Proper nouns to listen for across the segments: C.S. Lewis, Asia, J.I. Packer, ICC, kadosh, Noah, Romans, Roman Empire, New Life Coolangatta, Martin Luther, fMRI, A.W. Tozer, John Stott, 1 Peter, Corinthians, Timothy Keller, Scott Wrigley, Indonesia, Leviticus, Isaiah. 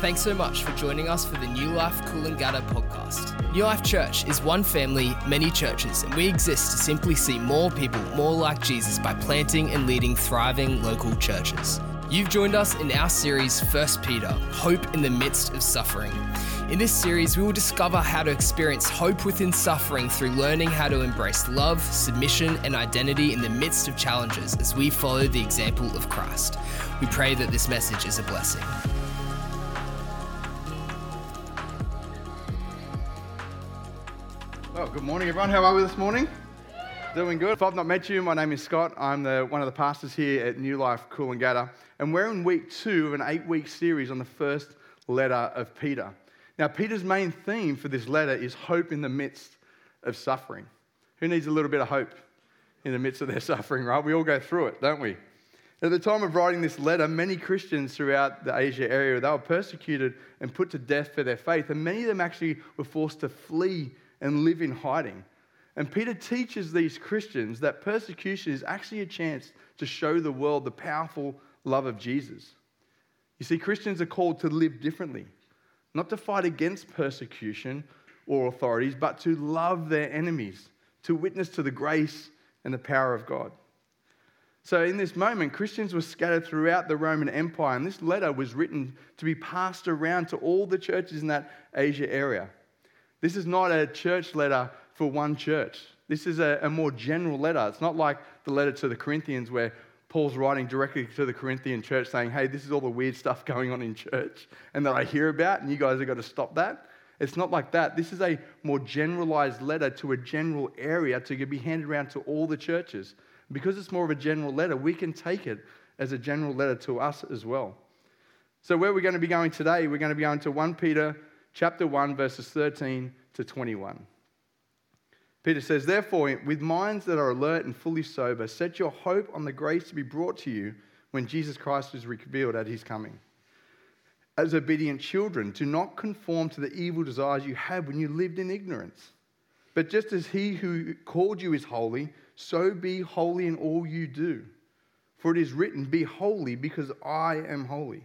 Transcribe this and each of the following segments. Thanks so much for joining us for the New Life Coolangatta podcast. New Life Church is one family, many churches, and we exist to simply see more people more like Jesus by planting and leading thriving local churches. You've joined us in our series, 1 Peter, Hope in the Midst of Suffering. In this series, we will discover how to experience hope within suffering through learning how to embrace love, submission, and identity in the midst of challenges as we follow the example of Christ. We pray that this message is a blessing. Well, good morning, everyone. How are we this morning? Doing good. If I've not met you, my name is Scott. I'm one of the pastors here at New Life Coolangatta, and we're in week 2 of an 8-week series on the first letter of Peter. Now, Peter's main theme for this letter is hope in the midst of suffering. Who needs a little bit of hope in the midst of their suffering, right? We all go through it, don't we? At the time of writing this letter, many Christians throughout the Asia area, they were persecuted and put to death for their faith, and many of them actually were forced to flee and live in hiding. And Peter teaches these Christians that persecution is actually a chance to show the world the powerful love of Jesus. You see, Christians are called to live differently, not to fight against persecution or authorities, but to love their enemies, to witness to the grace and the power of God. So in this moment, Christians were scattered throughout the Roman Empire, and this letter was written to be passed around to all the churches in that Asia area. This is not a church letter for one church. This is a more general letter. It's not like the letter to the Corinthians where Paul's writing directly to the Corinthian church saying, hey, this is all the weird stuff going on in church and that I hear about and you guys have got to stop that. It's not like that. This is a more generalized letter to a general area to be handed around to all the churches. Because it's more of a general letter, we can take it as a general letter to us as well. So where we're going to be going today, we're going to be going to 1 Peter Chapter 1, verses 13 to 21. Peter says, therefore, with minds that are alert and fully sober, set your hope on the grace to be brought to you when Jesus Christ is revealed at his coming. As obedient children, do not conform to the evil desires you had when you lived in ignorance. But just as he who called you is holy, so be holy in all you do. For it is written, be holy because I am holy.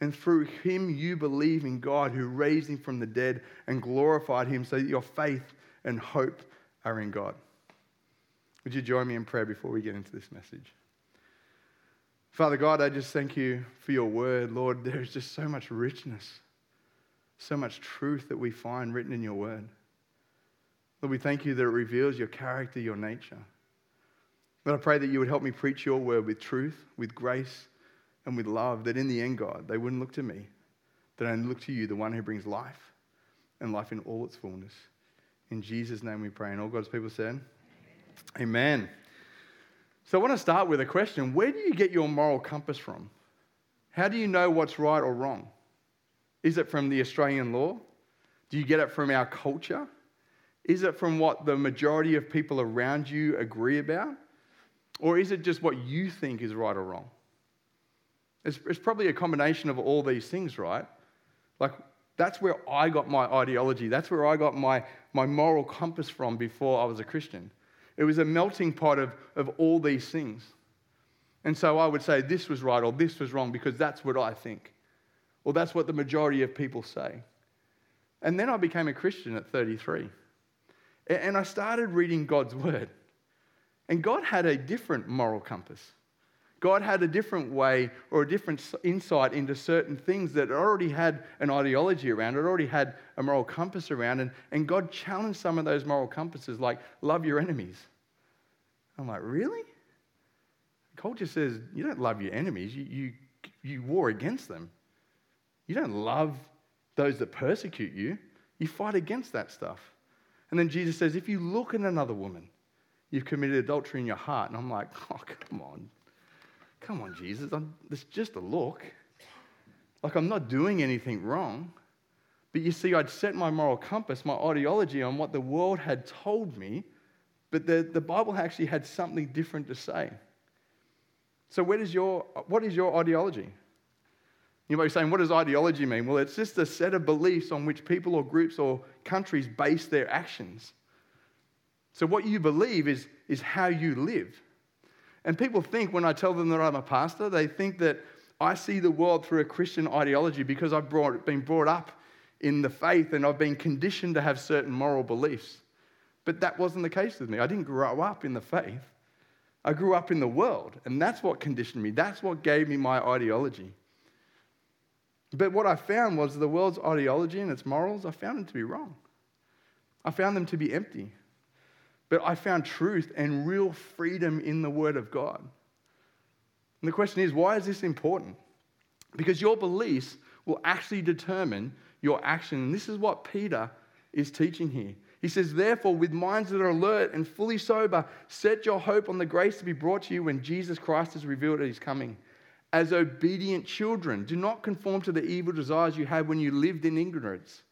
And through him you believe in God who raised him from the dead and glorified him so that your faith and hope are in God. Would you join me in prayer before we get into this message? Father God, I just thank you for your word. Lord, there is just so much richness, so much truth that we find written in your word. Lord, we thank you that it reveals your character, your nature. Lord, I pray that you would help me preach your word with truth, with grace, and with love, that in the end, God, they wouldn't look to me, that I look to you, the one who brings life, and life in all its fullness. In Jesus' name we pray, and all God's people said, Amen. So I want to start with a question. Where do you get your moral compass from? How do you know what's right or wrong? Is it from the Australian law? Do you get it from our culture? Is it from what the majority of people around you agree about? Or is it just what you think is right or wrong? It's probably a combination of all these things, right? Like, that's where I got my ideology. That's where I got my moral compass from before I was a Christian. It was a melting pot of all these things. And so I would say this was right or this was wrong because that's what I think. Or that's what the majority of people say. And then I became a Christian at 33. And I started reading God's word. And God had a different moral compass. God had a different way or a different insight into certain things that already had an ideology around, it already had a moral compass around, and God challenged some of those moral compasses, like, love your enemies. I'm like, really? The culture says, you don't love your enemies, you war against them. You don't love those that persecute you. You fight against that stuff. And then Jesus says, if you look at another woman, you've committed adultery in your heart. And I'm like, oh, come on, Jesus, it's just a look. Like, I'm not doing anything wrong. But you see, I'd set my moral compass, my ideology on what the world had told me, but the Bible actually had something different to say. So what is your ideology? You might be saying, what does ideology mean? Well, it's just a set of beliefs on which people or groups or countries base their actions. So what you believe is how you live. And people think when I tell them that I'm a pastor, they think that I see the world through a Christian ideology because I've been brought up in the faith and I've been conditioned to have certain moral beliefs. But that wasn't the case with me. I didn't grow up in the faith. I grew up in the world, and that's what conditioned me. That's what gave me my ideology. But what I found was the world's ideology and its morals, I found them to be wrong. I found them to be empty. But I found truth and real freedom in the Word of God. And the question is, why is this important? Because your beliefs will actually determine your action. And this is what Peter is teaching here. He says, therefore, with minds that are alert and fully sober, set your hope on the grace to be brought to you when Jesus Christ is revealed at his coming. As obedient children, do not conform to the evil desires you had when you lived in ignorance.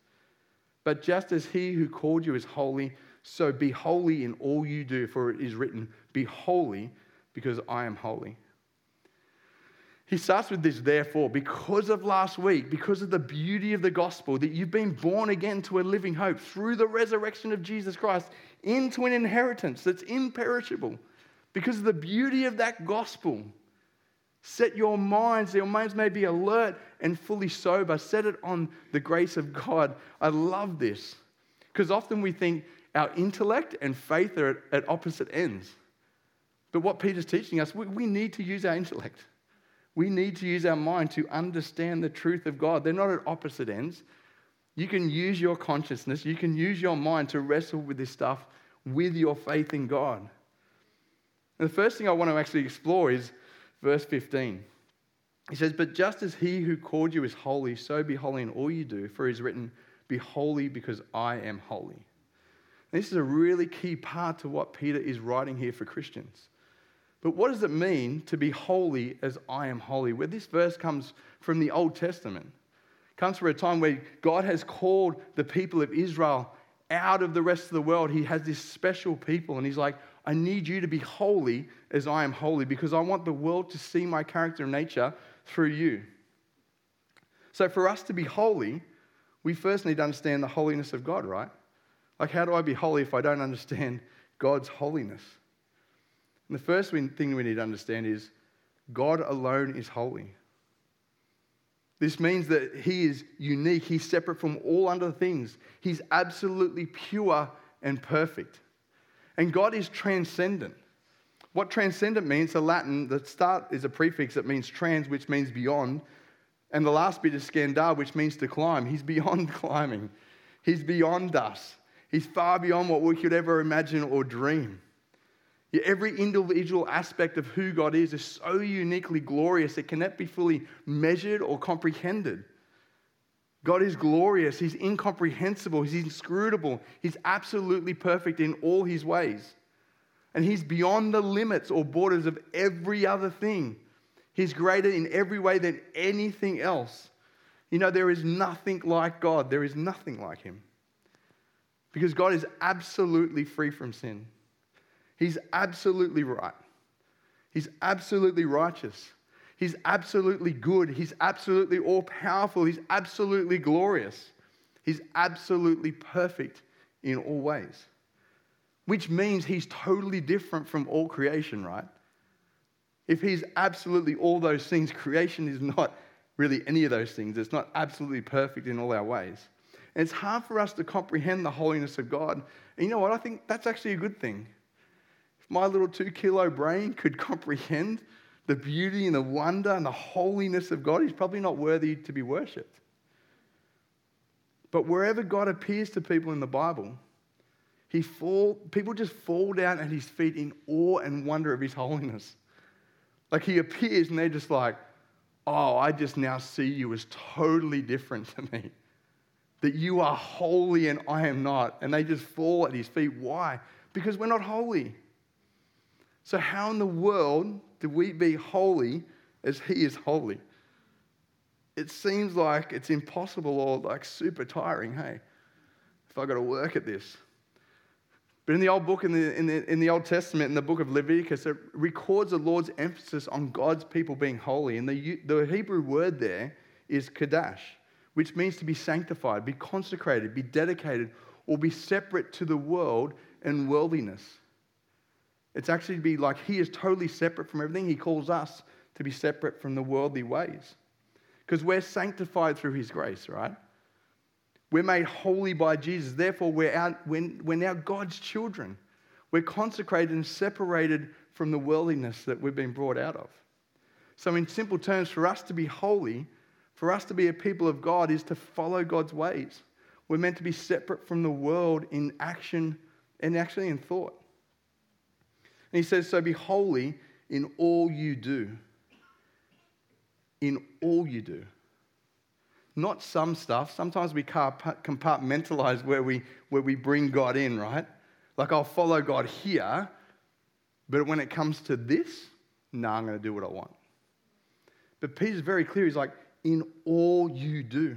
But just as he who called you is holy, so be holy in all you do, for it is written, be holy because I am holy. He starts with this, therefore, because of last week, because of the beauty of the gospel, that you've been born again to a living hope through the resurrection of Jesus Christ into an inheritance that's imperishable. Because of the beauty of that gospel, set your minds may be alert and fully sober. Set it on the grace of God. I love this. Because often we think our intellect and faith are at opposite ends. But what Peter's teaching us, we need to use our intellect. We need to use our mind to understand the truth of God. They're not at opposite ends. You can use your consciousness, you can use your mind to wrestle with this stuff with your faith in God. And the first thing I want to actually explore is verse 15. He says, but just as he who called you is holy, so be holy in all you do, for it is written, be holy because I am holy. And this is a really key part to what Peter is writing here for Christians. But what does it mean to be holy as I am holy? Where this verse comes from the Old Testament. It comes from a time where God has called the people of Israel out of the rest of the world. He has this special people and he's like, I need you to be holy as I am holy because I want the world to see my character and nature through you. So for us to be holy, we first need to understand the holiness of God, right? Like, how do I be holy if I don't understand God's holiness? And the first thing we need to understand is God alone is holy. This means that he is unique. He's separate from all other things. He's absolutely pure and perfect. And God is transcendent. What transcendent means, the Latin, the start is a prefix that means trans, which means beyond. And the last bit is scandar, which means to climb. He's beyond climbing. He's beyond us. He's far beyond what we could ever imagine or dream. Yet every individual aspect of who God is so uniquely glorious it cannot be fully measured or comprehended. God is glorious. He's incomprehensible. He's inscrutable. He's absolutely perfect in all his ways. And he's beyond the limits or borders of every other thing. He's greater in every way than anything else. You know, there is nothing like God. There is nothing like him. Because God is absolutely free from sin. He's absolutely right. He's absolutely righteous. He's absolutely good. He's absolutely all-powerful. He's absolutely glorious. He's absolutely perfect in all ways. Which means he's totally different from all creation, right? If he's absolutely all those things, creation is not really any of those things. It's not absolutely perfect in all our ways. And it's hard for us to comprehend the holiness of God. And you know what? I think that's actually a good thing. My little 2-kilo brain could comprehend the beauty and the wonder and the holiness of God, he's probably not worthy to be worshipped. But wherever God appears to people in the Bible, people just fall down at his feet in awe and wonder of his holiness. Like he appears and they're just like, oh, I just now see you as totally different to me. That you are holy and I am not. And they just fall at his feet. Why? Because we're not holy. So how in the world do we be holy as he is holy? it seems like it's impossible or like super tiring, hey, if I got to work at this. But in the old book, in the Old Testament, in the book of Leviticus, it records the Lord's emphasis on God's people being holy. And the Hebrew word there is kadosh, which means to be sanctified, be consecrated, be dedicated, or be separate to the world and worldliness. It's actually to be like he is totally separate from everything. He calls us to be separate from the worldly ways because we're sanctified through his grace, right? We're made holy by Jesus. Therefore, we're now God's children. We're consecrated and separated from the worldliness that we've been brought out of. So in simple terms, for us to be holy, for us to be a people of God is to follow God's ways. We're meant to be separate from the world in action and actually in thought. And he says, so be holy in all you do. In all you do. Not some stuff. Sometimes we compartmentalize where we bring God in, right? Like I'll follow God here, but when it comes to this, I'm going to do what I want. But Peter's very clear. He's like, in all you do.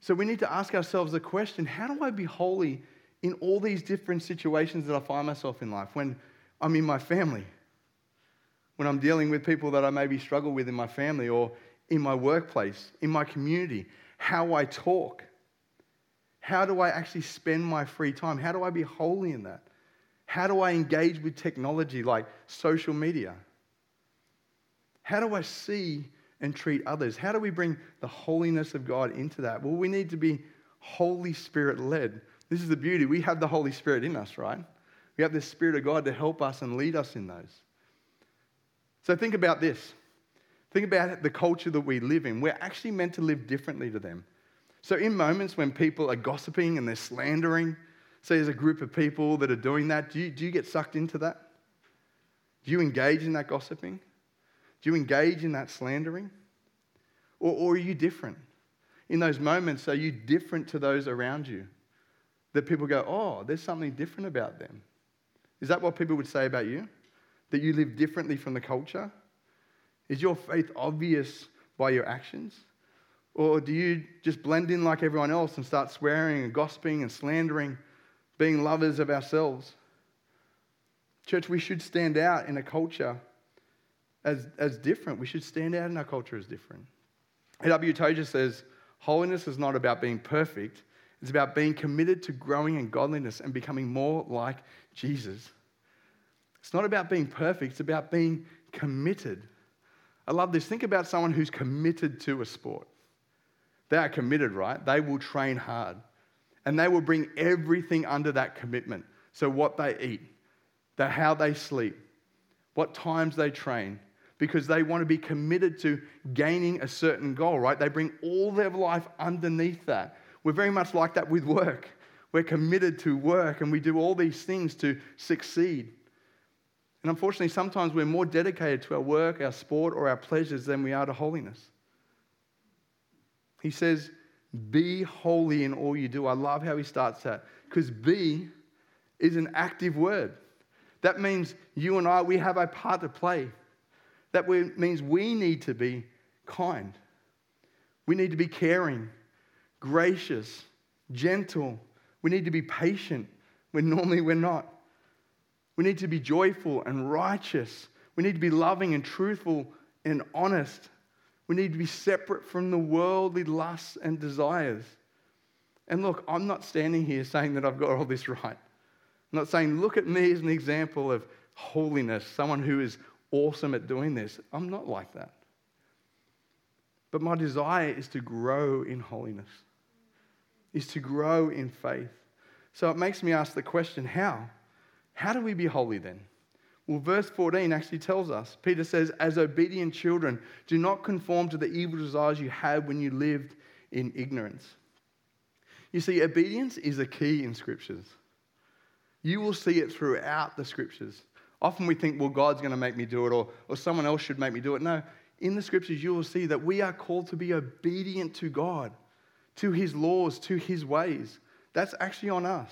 So we need to ask ourselves the question, how do I be holy in all these different situations that I find myself in life? When I'm in my family, when I'm dealing with people that I maybe struggle with in my family or in my workplace, in my community, how I talk. How do I actually spend my free time? How do I be holy in that? How do I engage with technology like social media? How do I see and treat others? How do we bring the holiness of God into that? Well, we need to be Holy Spirit-led. This is the beauty. We have the Holy Spirit in us, right? We have the Spirit of God to help us and lead us in those. So think about this. Think about the culture that we live in. We're actually meant to live differently to them. So in moments when people are gossiping and they're slandering, say there's a group of people that are doing that, do you get sucked into that? Do you engage in that gossiping? Do you engage in that slandering? Or are you different? In those moments, are you different to those around you? That people go, oh, there's something different about them. Is that what people would say about you? That you live differently from the culture? Is your faith obvious by your actions? Or do you just blend in like everyone else and start swearing and gossiping and slandering, being lovers of ourselves? Church, we should stand out in a culture as different. We should stand out in our culture as different. A.W. Tozer says, holiness is not about being perfect. It's about being committed to growing in godliness and becoming more like Jesus. It's not about being perfect. It's about being committed. I love this. Think about someone who's committed to a sport. They are committed, right? They will train hard. And they will bring everything under that commitment. So what they eat, how they sleep, what times they train, because they want to be committed to gaining a certain goal, right? They bring all their life underneath that. We're very much like that with work. We're committed to work and we do all these things to succeed. And unfortunately, sometimes we're more dedicated to our work, our sport, or our pleasures than we are to holiness. He says, be holy in all you do. I love how he starts that, because be is an active word. That means you and I, we have a part to play. That means we need to be kind. We need to be caring, gracious, gentle. We need to be patient when normally we're not. We need to be joyful and righteous. We need to be loving and truthful and honest. We need to be separate from the worldly lusts and desires. And look, I'm not standing here saying that I've got all this right. I'm not saying, look at me as an example of holiness, someone who is awesome at doing this. I'm not like that. But my desire is to grow in holiness, is to grow in faith. So it makes me ask the question, how? How do we be holy then? Well, verse 14 actually tells us. Peter says, as obedient children, do not conform to the evil desires you had when you lived in ignorance. You see, obedience is a key in Scriptures. You will see it throughout the Scriptures. Often we think, well, God's going to make me do it or someone else should make me do it. No, in the Scriptures you will see that we are called to be obedient to God, to His laws, to His ways. That's actually on us.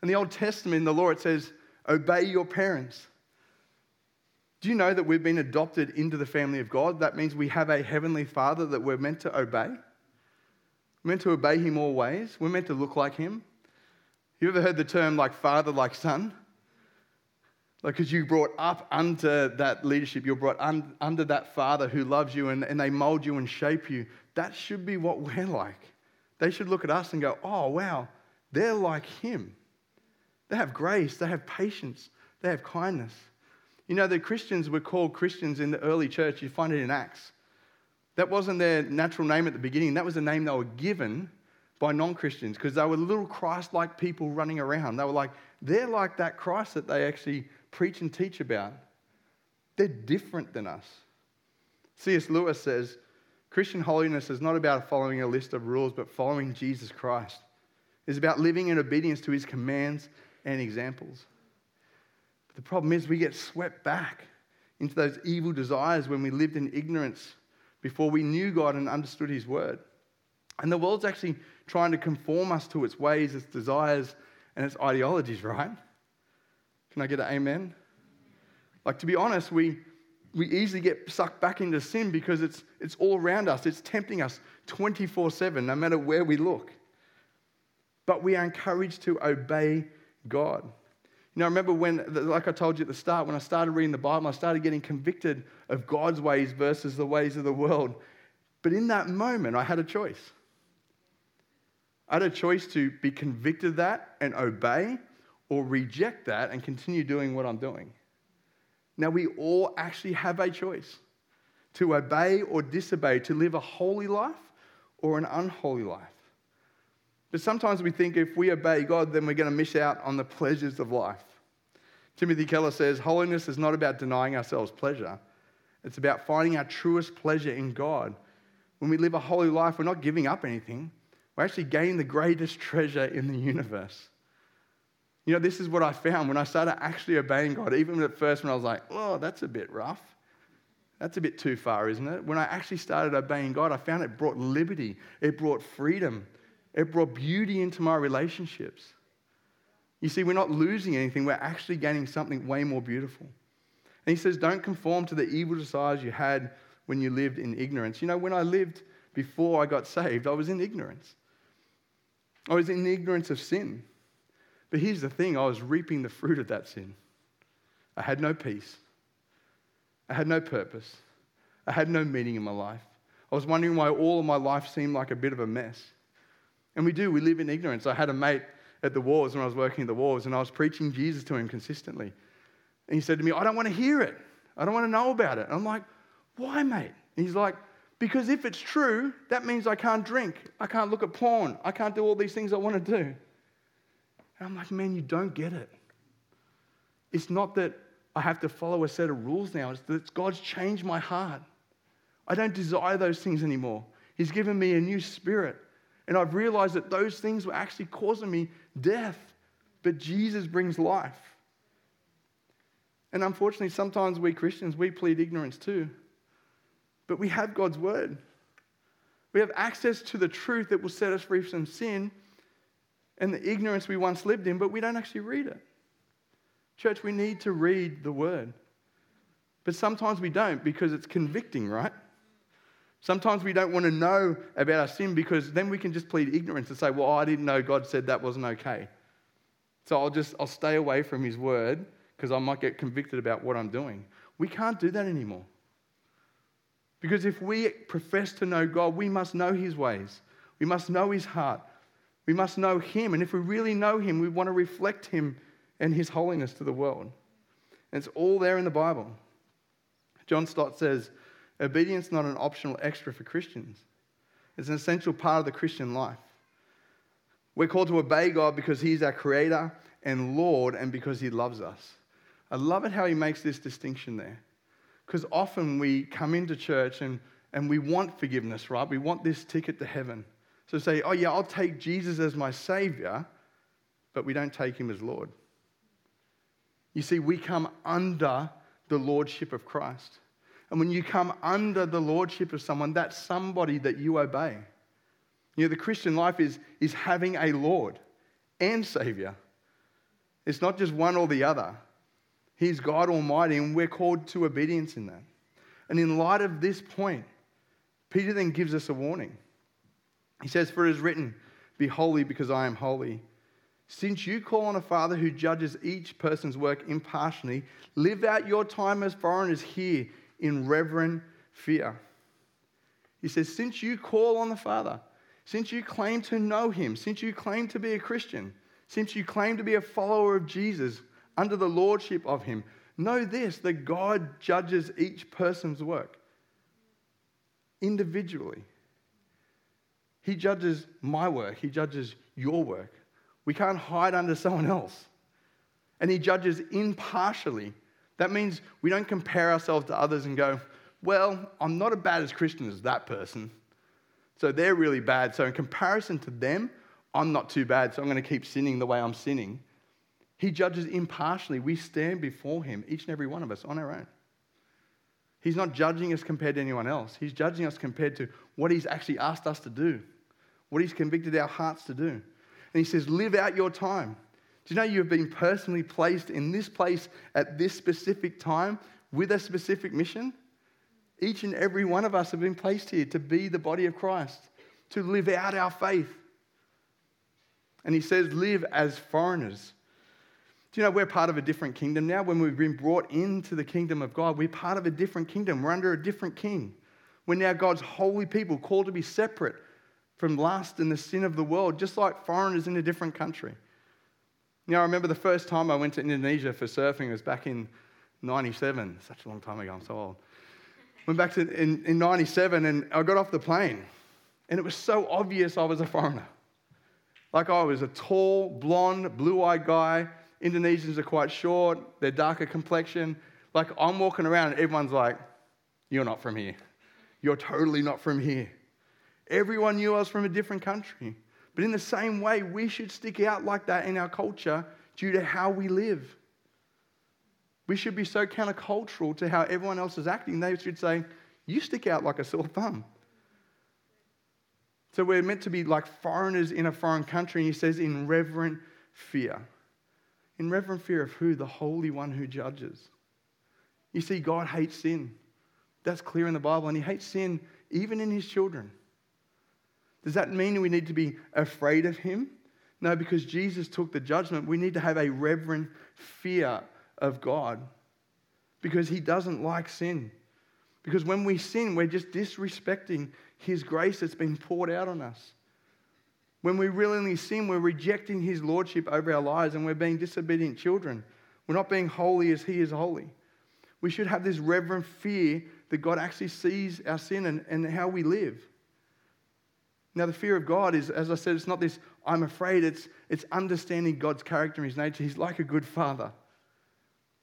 In the Old Testament, in the law, it says, obey your parents. Do you know that we've been adopted into the family of God? That means we have a heavenly Father that we're meant to obey. We're meant to obey him always. We're meant to look like him. You ever heard the term like father, like son? Like, because you brought up under that leadership, you're brought under that father who loves you and they mold you and shape you. That should be what we're like. They should look at us and go, oh, wow, they're like him. They have grace, they have patience, they have kindness. You know, the Christians were called Christians in the early church. You find it in Acts. That wasn't their natural name at the beginning. That was a name they were given by non-Christians because they were little Christ-like people running around. They were like, they're like that Christ that they actually preach and teach about. They're different than us. C.S. Lewis says, Christian holiness is not about following a list of rules, but following Jesus Christ. It's about living in obedience to his commands and examples. But the problem is we get swept back into those evil desires when we lived in ignorance before we knew God and understood his word. And the world's actually trying to conform us to its ways, its desires, and its ideologies, right? Can I get an amen? Like, to be honest, we easily get sucked back into sin because it's all around us. It's tempting us 24/7, no matter where we look. But we are encouraged to obey God. You know, I remember when, like I told you at the start, when I started reading the Bible, I started getting convicted of God's ways versus the ways of the world. But in that moment, I had a choice. I had a choice to be convicted of that and obey, or reject that and continue doing what I'm doing. Now, we all actually have a choice to obey or disobey, to live a holy life or an unholy life. But sometimes we think if we obey God, then we're going to miss out on the pleasures of life. Timothy Keller says, holiness is not about denying ourselves pleasure. It's about finding our truest pleasure in God. When we live a holy life, we're not giving up anything. We're actually gaining the greatest treasure in the universe. You know, this is what I found when I started actually obeying God, even at first when I was like, oh, that's a bit rough. That's a bit too far, isn't it? When I actually started obeying God, I found it brought liberty. It brought freedom. It brought beauty into my relationships. You see, we're not losing anything. We're actually gaining something way more beautiful. And he says, don't conform to the evil desires you had when you lived in ignorance. You know, when I lived before I got saved, I was in ignorance. I was in ignorance of sin. But here's the thing, I was reaping the fruit of that sin. I had no peace. I had no purpose. I had no meaning in my life. I was wondering why all of my life seemed like a bit of a mess. And we live in ignorance. I had a mate at the wars when I was working at the wars, and I was preaching Jesus to him consistently. And he said to me, I don't want to hear it. I don't want to know about it. And I'm like, why, mate? And he's like, because if it's true, that means I can't drink. I can't look at porn. I can't do all these things I want to do. And I'm like, man, you don't get it. It's not that I have to follow a set of rules now. It's that God's changed my heart. I don't desire those things anymore. He's given me a new spirit. And I've realized that those things were actually causing me death. But Jesus brings life. And unfortunately, sometimes we Christians, we plead ignorance too. But we have God's word. We have access to the truth that will set us free from sin and the ignorance we once lived in, but we don't actually read it. Church, we need to read the word. But sometimes we don't because it's convicting, right? Sometimes we don't want to know about our sin because then we can just plead ignorance and say, well, I didn't know God said that wasn't okay. So I'll stay away from his word because I might get convicted about what I'm doing. We can't do that anymore. Because if we profess to know God, we must know his ways. We must know his heart. We must know him, and if we really know him, we want to reflect him and his holiness to the world. And it's all there in the Bible. John Stott says, obedience is not an optional extra for Christians. It's an essential part of the Christian life. We're called to obey God because he's our creator and Lord and because he loves us. I love it how he makes this distinction there. Because often we come into church and we want forgiveness, right? We want this ticket to heaven. So say, oh yeah, I'll take Jesus as my Savior, but we don't take him as Lord. You see, we come under the Lordship of Christ. And when you come under the Lordship of someone, that's somebody that you obey. You know, the Christian life is having a Lord and Savior. It's not just one or the other. He's God Almighty, and we're called to obedience in that. And in light of this point, Peter then gives us a warning. He says, "For it is written, be holy because I am holy. Since you call on a Father who judges each person's work impartially, live out your time as foreigners here in reverent fear." He says, since you call on the Father, since you claim to know him, since you claim to be a Christian, since you claim to be a follower of Jesus under the lordship of him, know this, that God judges each person's work individually. He judges my work. He judges your work. We can't hide under someone else. And he judges impartially. That means we don't compare ourselves to others and go, well, I'm not as bad as Christian as that person, so they're really bad. So in comparison to them, I'm not too bad, so I'm going to keep sinning the way I'm sinning. He judges impartially. We stand before him, each and every one of us, on our own. He's not judging us compared to anyone else. He's judging us compared to what he's actually asked us to do, what he's convicted our hearts to do. And he says, live out your time. Do you know you've been personally placed in this place at this specific time with a specific mission? Each and every one of us have been placed here to be the body of Christ, to live out our faith. And he says, live as foreigners. Do you know we're part of a different kingdom now? When we've been brought into the kingdom of God, we're part of a different kingdom. We're under a different king. We're now God's holy people, called to be separate from lust and the sin of the world, just like foreigners in a different country. You know, I remember the first time I went to Indonesia for surfing. It was back in 97. Such a long time ago. I'm so old. Went back to in 97, and I got off the plane. And it was so obvious I was a foreigner. Like, I was a tall, blonde, blue-eyed guy. Indonesians are quite short. They're darker complexion. Like, I'm walking around and everyone's like, you're not from here. You're totally not from here. Everyone knew I was from a different country. But in the same way, we should stick out like that in our culture due to how we live. We should be so countercultural to how everyone else is acting. They should say, you stick out like a sore thumb. So we're meant to be like foreigners in a foreign country. And he says, in reverent fear. In reverent fear of who? The Holy One who judges. You see, God hates sin. That's clear in the Bible. And he hates sin even in his children. Does that mean we need to be afraid of him? No, because Jesus took the judgment. We need to have a reverent fear of God, because he doesn't like sin. Because when we sin, we're just disrespecting his grace that's been poured out on us. When we willingly sin, we're rejecting his lordship over our lives, and we're being disobedient children. We're not being holy as he is holy. We should have this reverent fear that God actually sees our sin and how we live. Now, the fear of God is, as I said, it's not this I'm afraid. It's understanding God's character and his nature. He's like a good father.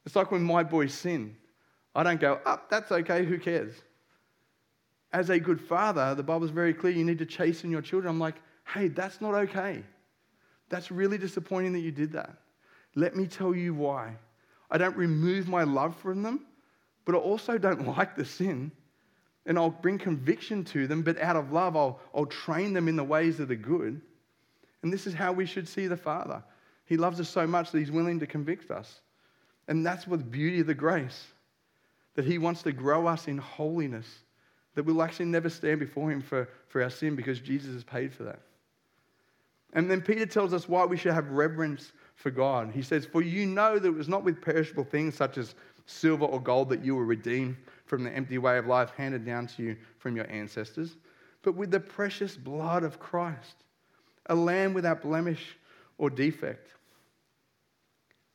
It's like when my boys sin. I don't go, oh, that's okay, who cares? As a good father, the Bible's very clear, you need to chasten your children. I'm like, hey, that's not okay. That's really disappointing that you did that. Let me tell you why. I don't remove my love from them, but I also don't like the sin. And I'll bring conviction to them, but out of love, I'll train them in the ways that are good. And this is how we should see the Father. He loves us so much that he's willing to convict us. And that's what the beauty of the grace, that he wants to grow us in holiness, that we'll actually never stand before him for our sin, because Jesus has paid for that. And then Peter tells us why we should have reverence for God. He says, for you know that it was not with perishable things such as silver or gold that you were redeemed from the empty way of life handed down to you from your ancestors, but with the precious blood of Christ, a lamb without blemish or defect.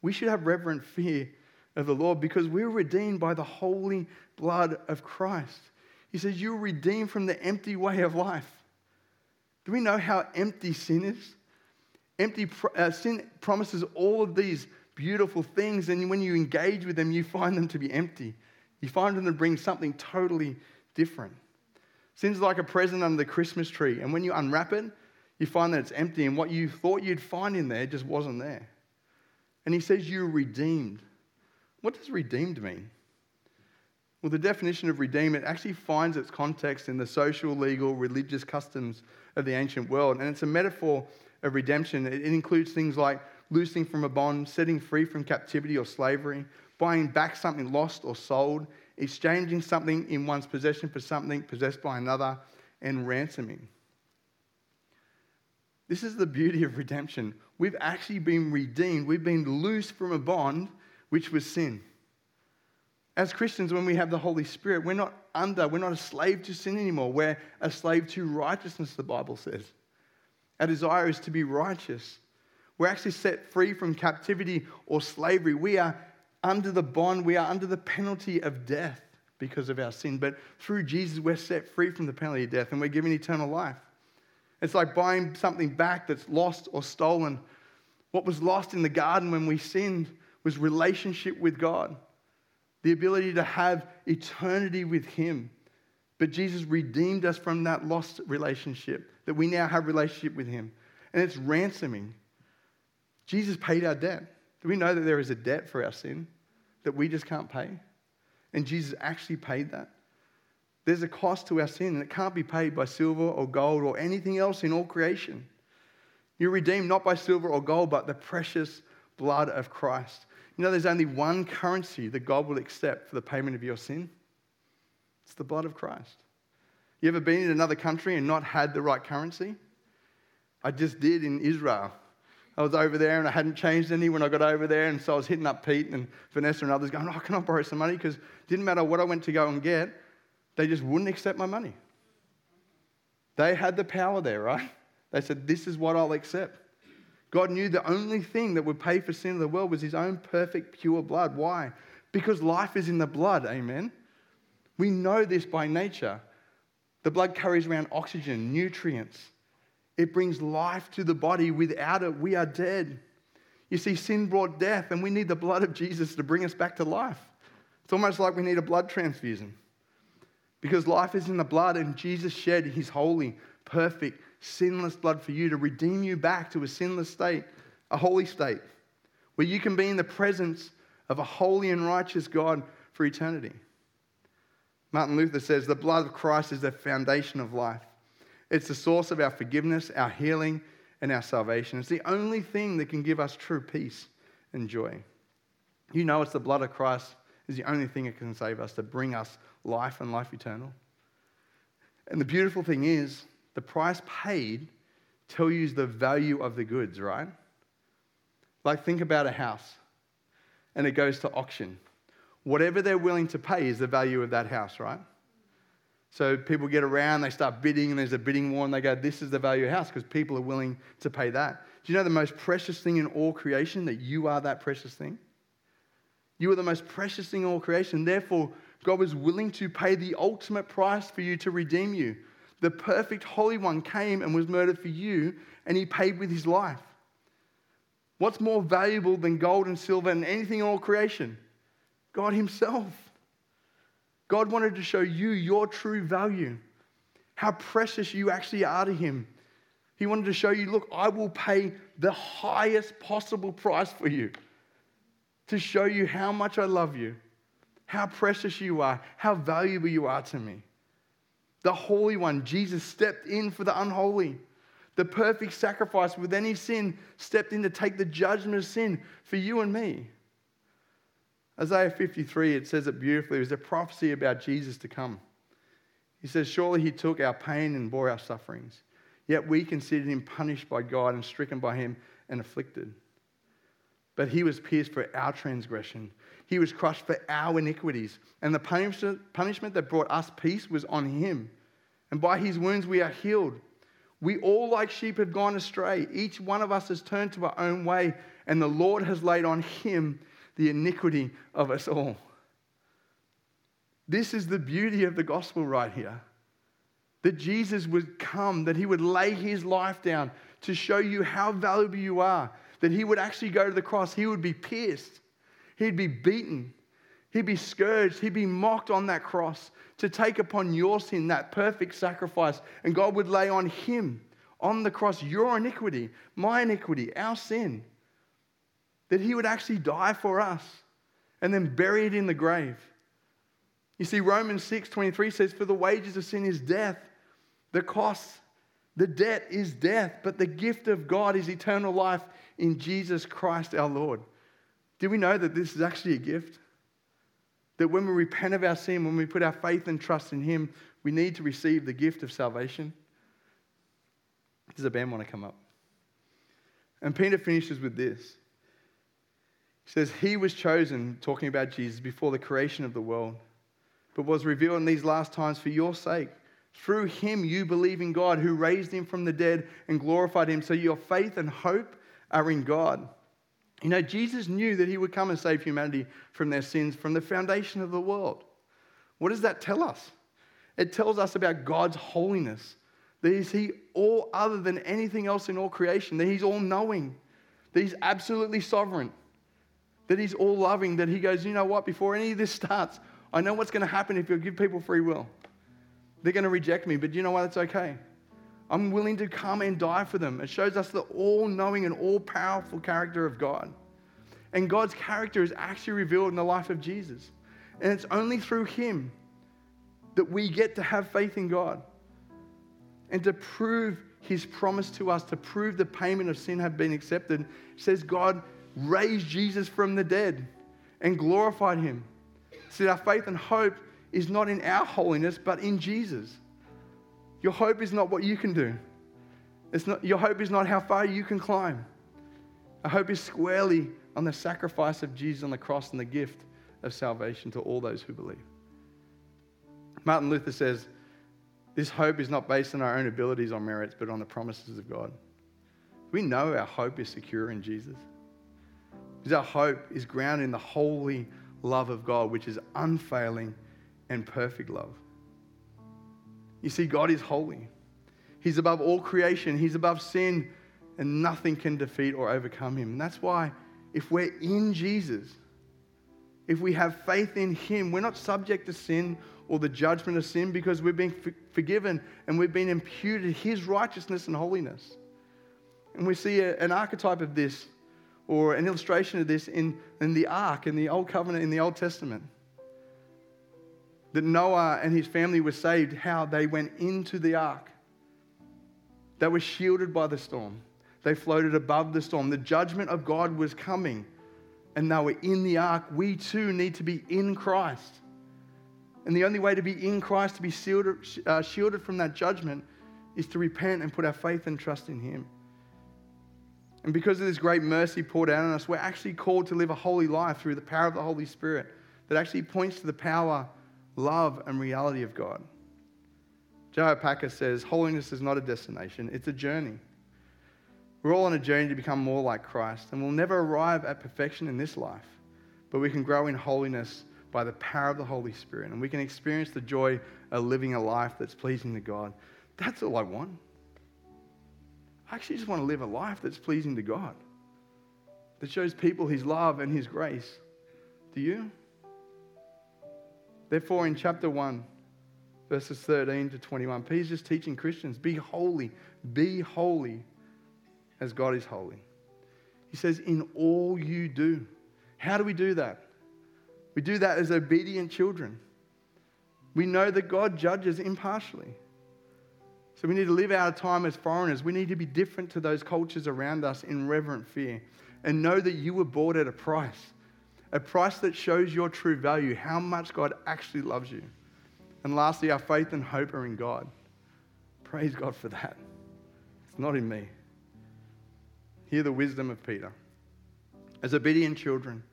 We should have reverent fear of the Lord because we're redeemed by the holy blood of Christ. He says, you're redeemed from the empty way of life. Do we know how empty sin is? Sin promises all of these beautiful things, and when you engage with them, you find them to be empty. You find them to bring something totally different. Sin's like a present under the Christmas tree, and when you unwrap it, you find that it's empty, and what you thought you'd find in there just wasn't there. And he says, you're redeemed. What does redeemed mean? Well, the definition of redeem, it actually finds its context in the social, legal, religious customs of the ancient world. And it's a metaphor of redemption. It includes things like loosing from a bond, setting free from captivity or slavery, buying back something lost or sold, exchanging something in one's possession for something possessed by another, and ransoming. This is the beauty of redemption. We've actually been redeemed. We've been loosed from a bond, which was sin. As Christians, when we have the Holy Spirit, we're not a slave to sin anymore. We're a slave to righteousness, the Bible says. Our desire is to be righteous. We're actually set free from captivity or slavery. We are under the bond. We are under the penalty of death because of our sin. But through Jesus, we're set free from the penalty of death and we're given eternal life. It's like buying something back that's lost or stolen. What was lost in the garden when we sinned was relationship with God, the ability to have eternity with Him. But Jesus redeemed us from that lost relationship, that we now have relationship with Him. And it's ransoming. Jesus paid our debt. Do we know that there is a debt for our sin that we just can't pay? And Jesus actually paid that. There's a cost to our sin, and it can't be paid by silver or gold or anything else in all creation. You're redeemed not by silver or gold, but the precious blood of Christ. You know, there's only one currency that God will accept for the payment of your sin. It's the blood of Christ. You ever been in another country and not had the right currency? I just did in Israel. I was over there and I hadn't changed any when I got over there, and so I was hitting up Pete and Vanessa and others going, can I borrow some money? Because it didn't matter what I went to go and get, they just wouldn't accept my money. They had the power there, right? They said, this is what I'll accept. God knew the only thing that would pay for sin of the world was His own perfect, pure blood. Why? Because life is in the blood, amen? We know this by nature. The blood carries around oxygen, nutrients. It brings life to the body. Without it, we are dead. You see, sin brought death, and we need the blood of Jesus to bring us back to life. It's almost like we need a blood transfusion. Because life is in the blood, and Jesus shed His holy, perfect, sinless blood for you to redeem you back to a sinless state, a holy state, where you can be in the presence of a holy and righteous God for eternity. Martin Luther says, the blood of Christ is the foundation of life. It's the source of our forgiveness, our healing, and our salvation. It's the only thing that can give us true peace and joy. You know, it's the blood of Christ is the only thing that can save us, to bring us life and life eternal. And the beautiful thing is, the price paid tells you the value of the goods, right? Like, think about a house, and it goes to auction. Whatever they're willing to pay is the value of that house, right? So people get around, they start bidding, and there's a bidding war, and they go, this is the value of the house, because people are willing to pay that. Do you know the most precious thing in all creation, that you are that precious thing? You are the most precious thing in all creation. Therefore, God was willing to pay the ultimate price for you to redeem you. The perfect Holy One came and was murdered for you, and He paid with His life. What's more valuable than gold and silver and anything in all creation? God Himself. God wanted to show you your true value, how precious you actually are to Him. He wanted to show you, look, I will pay the highest possible price for you, to show you how much I love you, how precious you are, how valuable you are to me. The Holy One, Jesus, stepped in for the unholy. The perfect sacrifice with any sin stepped in to take the judgment of sin for you and me. Isaiah 53, it says it beautifully. It was a prophecy about Jesus to come. He says, surely He took our pain and bore our sufferings, yet we considered Him punished by God and stricken by Him and afflicted. But He was pierced for our transgression. He was crushed for our iniquities. And the punishment that brought us peace was on Him. And by His wounds we are healed. We all like sheep have gone astray. Each one of us has turned to our own way. And the Lord has laid on Him the iniquity of us all. This is the beauty of the gospel right here. That Jesus would come, that He would lay His life down to show you how valuable you are. That He would actually go to the cross. He would be pierced. He'd be beaten. He'd be scourged. He'd be mocked on that cross to take upon your sin, that perfect sacrifice. And God would lay on Him, on the cross, your iniquity, my iniquity, our sin. That He would actually die for us and then bury it in the grave. You see, Romans 6:23 says, for the wages of sin is death. The cost, the debt is death, but the gift of God is eternal life in Jesus Christ our Lord. Do we know that this is actually a gift? That when we repent of our sin, when we put our faith and trust in him, we need to receive the gift of salvation. Does the band want to come up? And Peter finishes with this. He says, he was chosen, talking about Jesus, before the creation of the world, but was revealed in these last times for your sake. Through him you believe in God, who raised him from the dead and glorified him. So your faith and hope are in God. You know, Jesus knew that he would come and save humanity from their sins from the foundation of the world. What does that tell us? It tells us about God's holiness, that he's all other than anything else in all creation, that he's all-knowing, that he's absolutely sovereign, that he's all-loving, that he goes, you know what, before any of this starts, I know what's going to happen if you give people free will. They're going to reject me, but you know what? That's okay. I'm willing to come and die for them. It shows us the all-knowing and all-powerful character of God. And God's character is actually revealed in the life of Jesus. And it's only through him that we get to have faith in God and to prove his promise to us, to prove the payment of sin had been accepted. It says God raised Jesus from the dead and glorified him. So our faith and hope is not in our holiness, but in Jesus. Your hope is not what you can do. Your hope is not how far you can climb. Our hope is squarely on the sacrifice of Jesus on the cross and the gift of salvation to all those who believe. Martin Luther says, this hope is not based on our own abilities or merits, but on the promises of God. We know our hope is secure in Jesus, because our hope is grounded in the holy love of God, which is unfailing and perfect love. You see, God is holy. He's above all creation. He's above sin, and nothing can defeat or overcome him. And that's why if we're in Jesus, if we have faith in him, we're not subject to sin or the judgment of sin, because we've been forgiven and we've been imputed his righteousness and holiness. And we see an archetype of this, or an illustration of this in the ark, in the Old Covenant, in the Old Testament. That Noah and his family were saved, how they went into the ark. They were shielded by the storm. They floated above the storm. The judgment of God was coming, and they were in the ark. We too need to be in Christ. And the only way to be in Christ, to be shielded from that judgment, is to repent and put our faith and trust in him. And because of this great mercy poured out on us, we're actually called to live a holy life through the power of the Holy Spirit that actually points to the power, love, and reality of God. J.I. Packer says, holiness is not a destination, it's a journey. We're all on a journey to become more like Christ, and we'll never arrive at perfection in this life, but we can grow in holiness by the power of the Holy Spirit, and we can experience the joy of living a life that's pleasing to God. That's all I want. I actually just want to live a life that's pleasing to God, that shows people his love and his grace. Do you? Therefore, in chapter 1, verses 13 to 21, Peter's just teaching Christians, be holy as God is holy. He says, in all you do. How do we do that? We do that as obedient children. We know that God judges impartially. So we need to live our time as foreigners. We need to be different to those cultures around us in reverent fear, and know that you were bought at a price that shows your true value, how much God actually loves you. And lastly, our faith and hope are in God. Praise God for that. It's not in me. Hear the wisdom of Peter. As obedient children,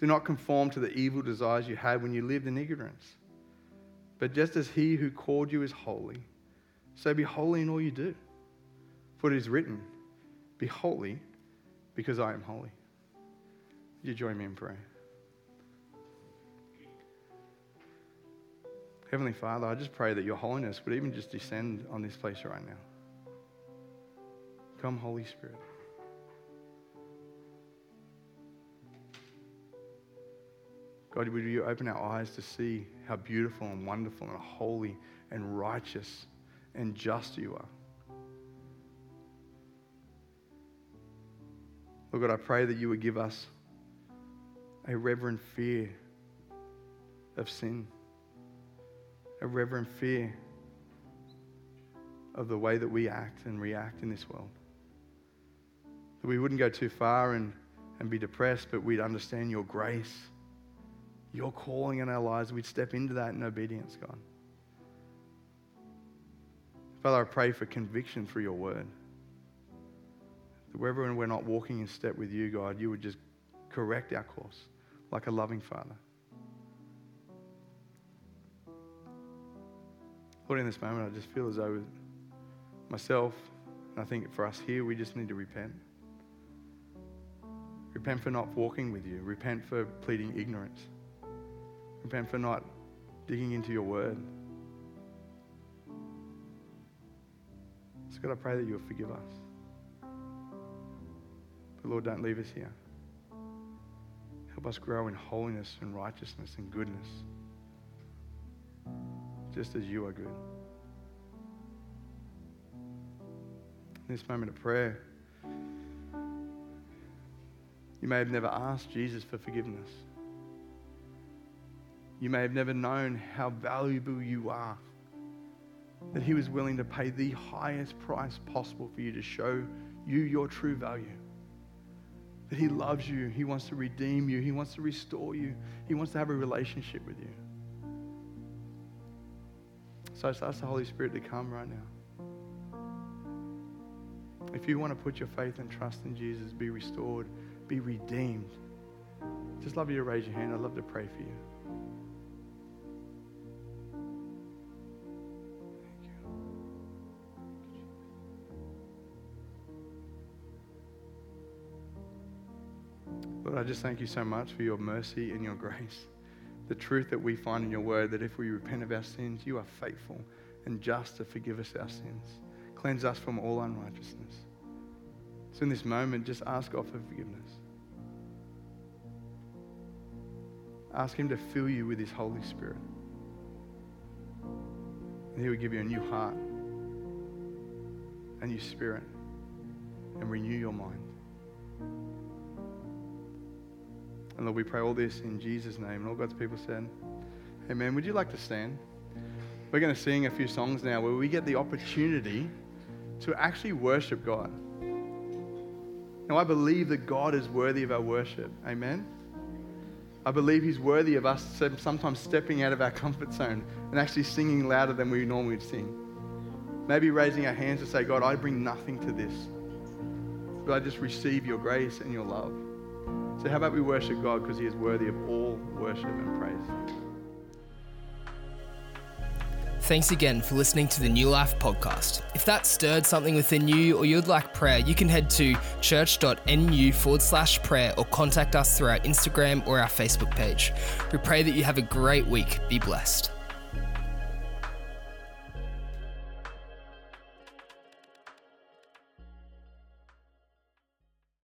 do not conform to the evil desires you had when you lived in ignorance. But just as he who called you is holy, so be holy in all you do. For it is written, be holy because I am holy. Would you join me in prayer? Heavenly Father, I just pray that your holiness would even just descend on this place right now. Come, Holy Spirit. God, would you open our eyes to see how beautiful and wonderful and holy and righteous and just you are. Lord God, I pray that you would give us a reverent fear of sin, a reverent fear of the way that we act and react in this world. That we wouldn't go too far and be depressed, but we'd understand your grace your calling in our lives, we'd step into that in obedience, God. Father, I pray for conviction through your word. That wherever we're not walking in step with you, God, you would just correct our course like a loving Father. Lord, in this moment, I just feel as though with myself, and I think for us here, we just need to repent. Repent for not walking with you. Repent for pleading ignorance. Repent for not digging into your word. So God, I pray that you'll forgive us. But Lord, don't leave us here. Help us grow in holiness and righteousness and goodness, just as you are good. In this moment of prayer, you may have never asked Jesus for forgiveness. You may have never known how valuable you are, that he was willing to pay the highest price possible for you to show you your true value, that he loves you, he wants to redeem you, he wants to restore you, he wants to have a relationship with you. So just ask the Holy Spirit to come right now. If you want to put your faith and trust in Jesus, be restored, be redeemed, just love you to raise your hand. I'd love to pray for you. Lord, I just thank you so much for your mercy and your grace. The truth that we find in your word, that if we repent of our sins, you are faithful and just to forgive us our sins. Cleanse us from all unrighteousness. So in this moment, just ask God for forgiveness. Ask him to fill you with his Holy Spirit. And he will give you a new heart, a new spirit, and renew your mind. And Lord, we pray all this in Jesus' name. And all God's people said, amen. Would you like to stand? We're going to sing a few songs now where we get the opportunity to actually worship God. Now, I believe that God is worthy of our worship. Amen. I believe he's worthy of us sometimes stepping out of our comfort zone and actually singing louder than we normally would sing. Maybe raising our hands to say, God, I bring nothing to this, but I just receive your grace and your love. So how about we worship God, because he is worthy of all worship and praise. Thanks again for listening to the New Life Podcast. If that stirred something within you or you'd like prayer, you can head to church.nu/prayer or contact us through our Instagram or our Facebook page. We pray that you have a great week. Be blessed.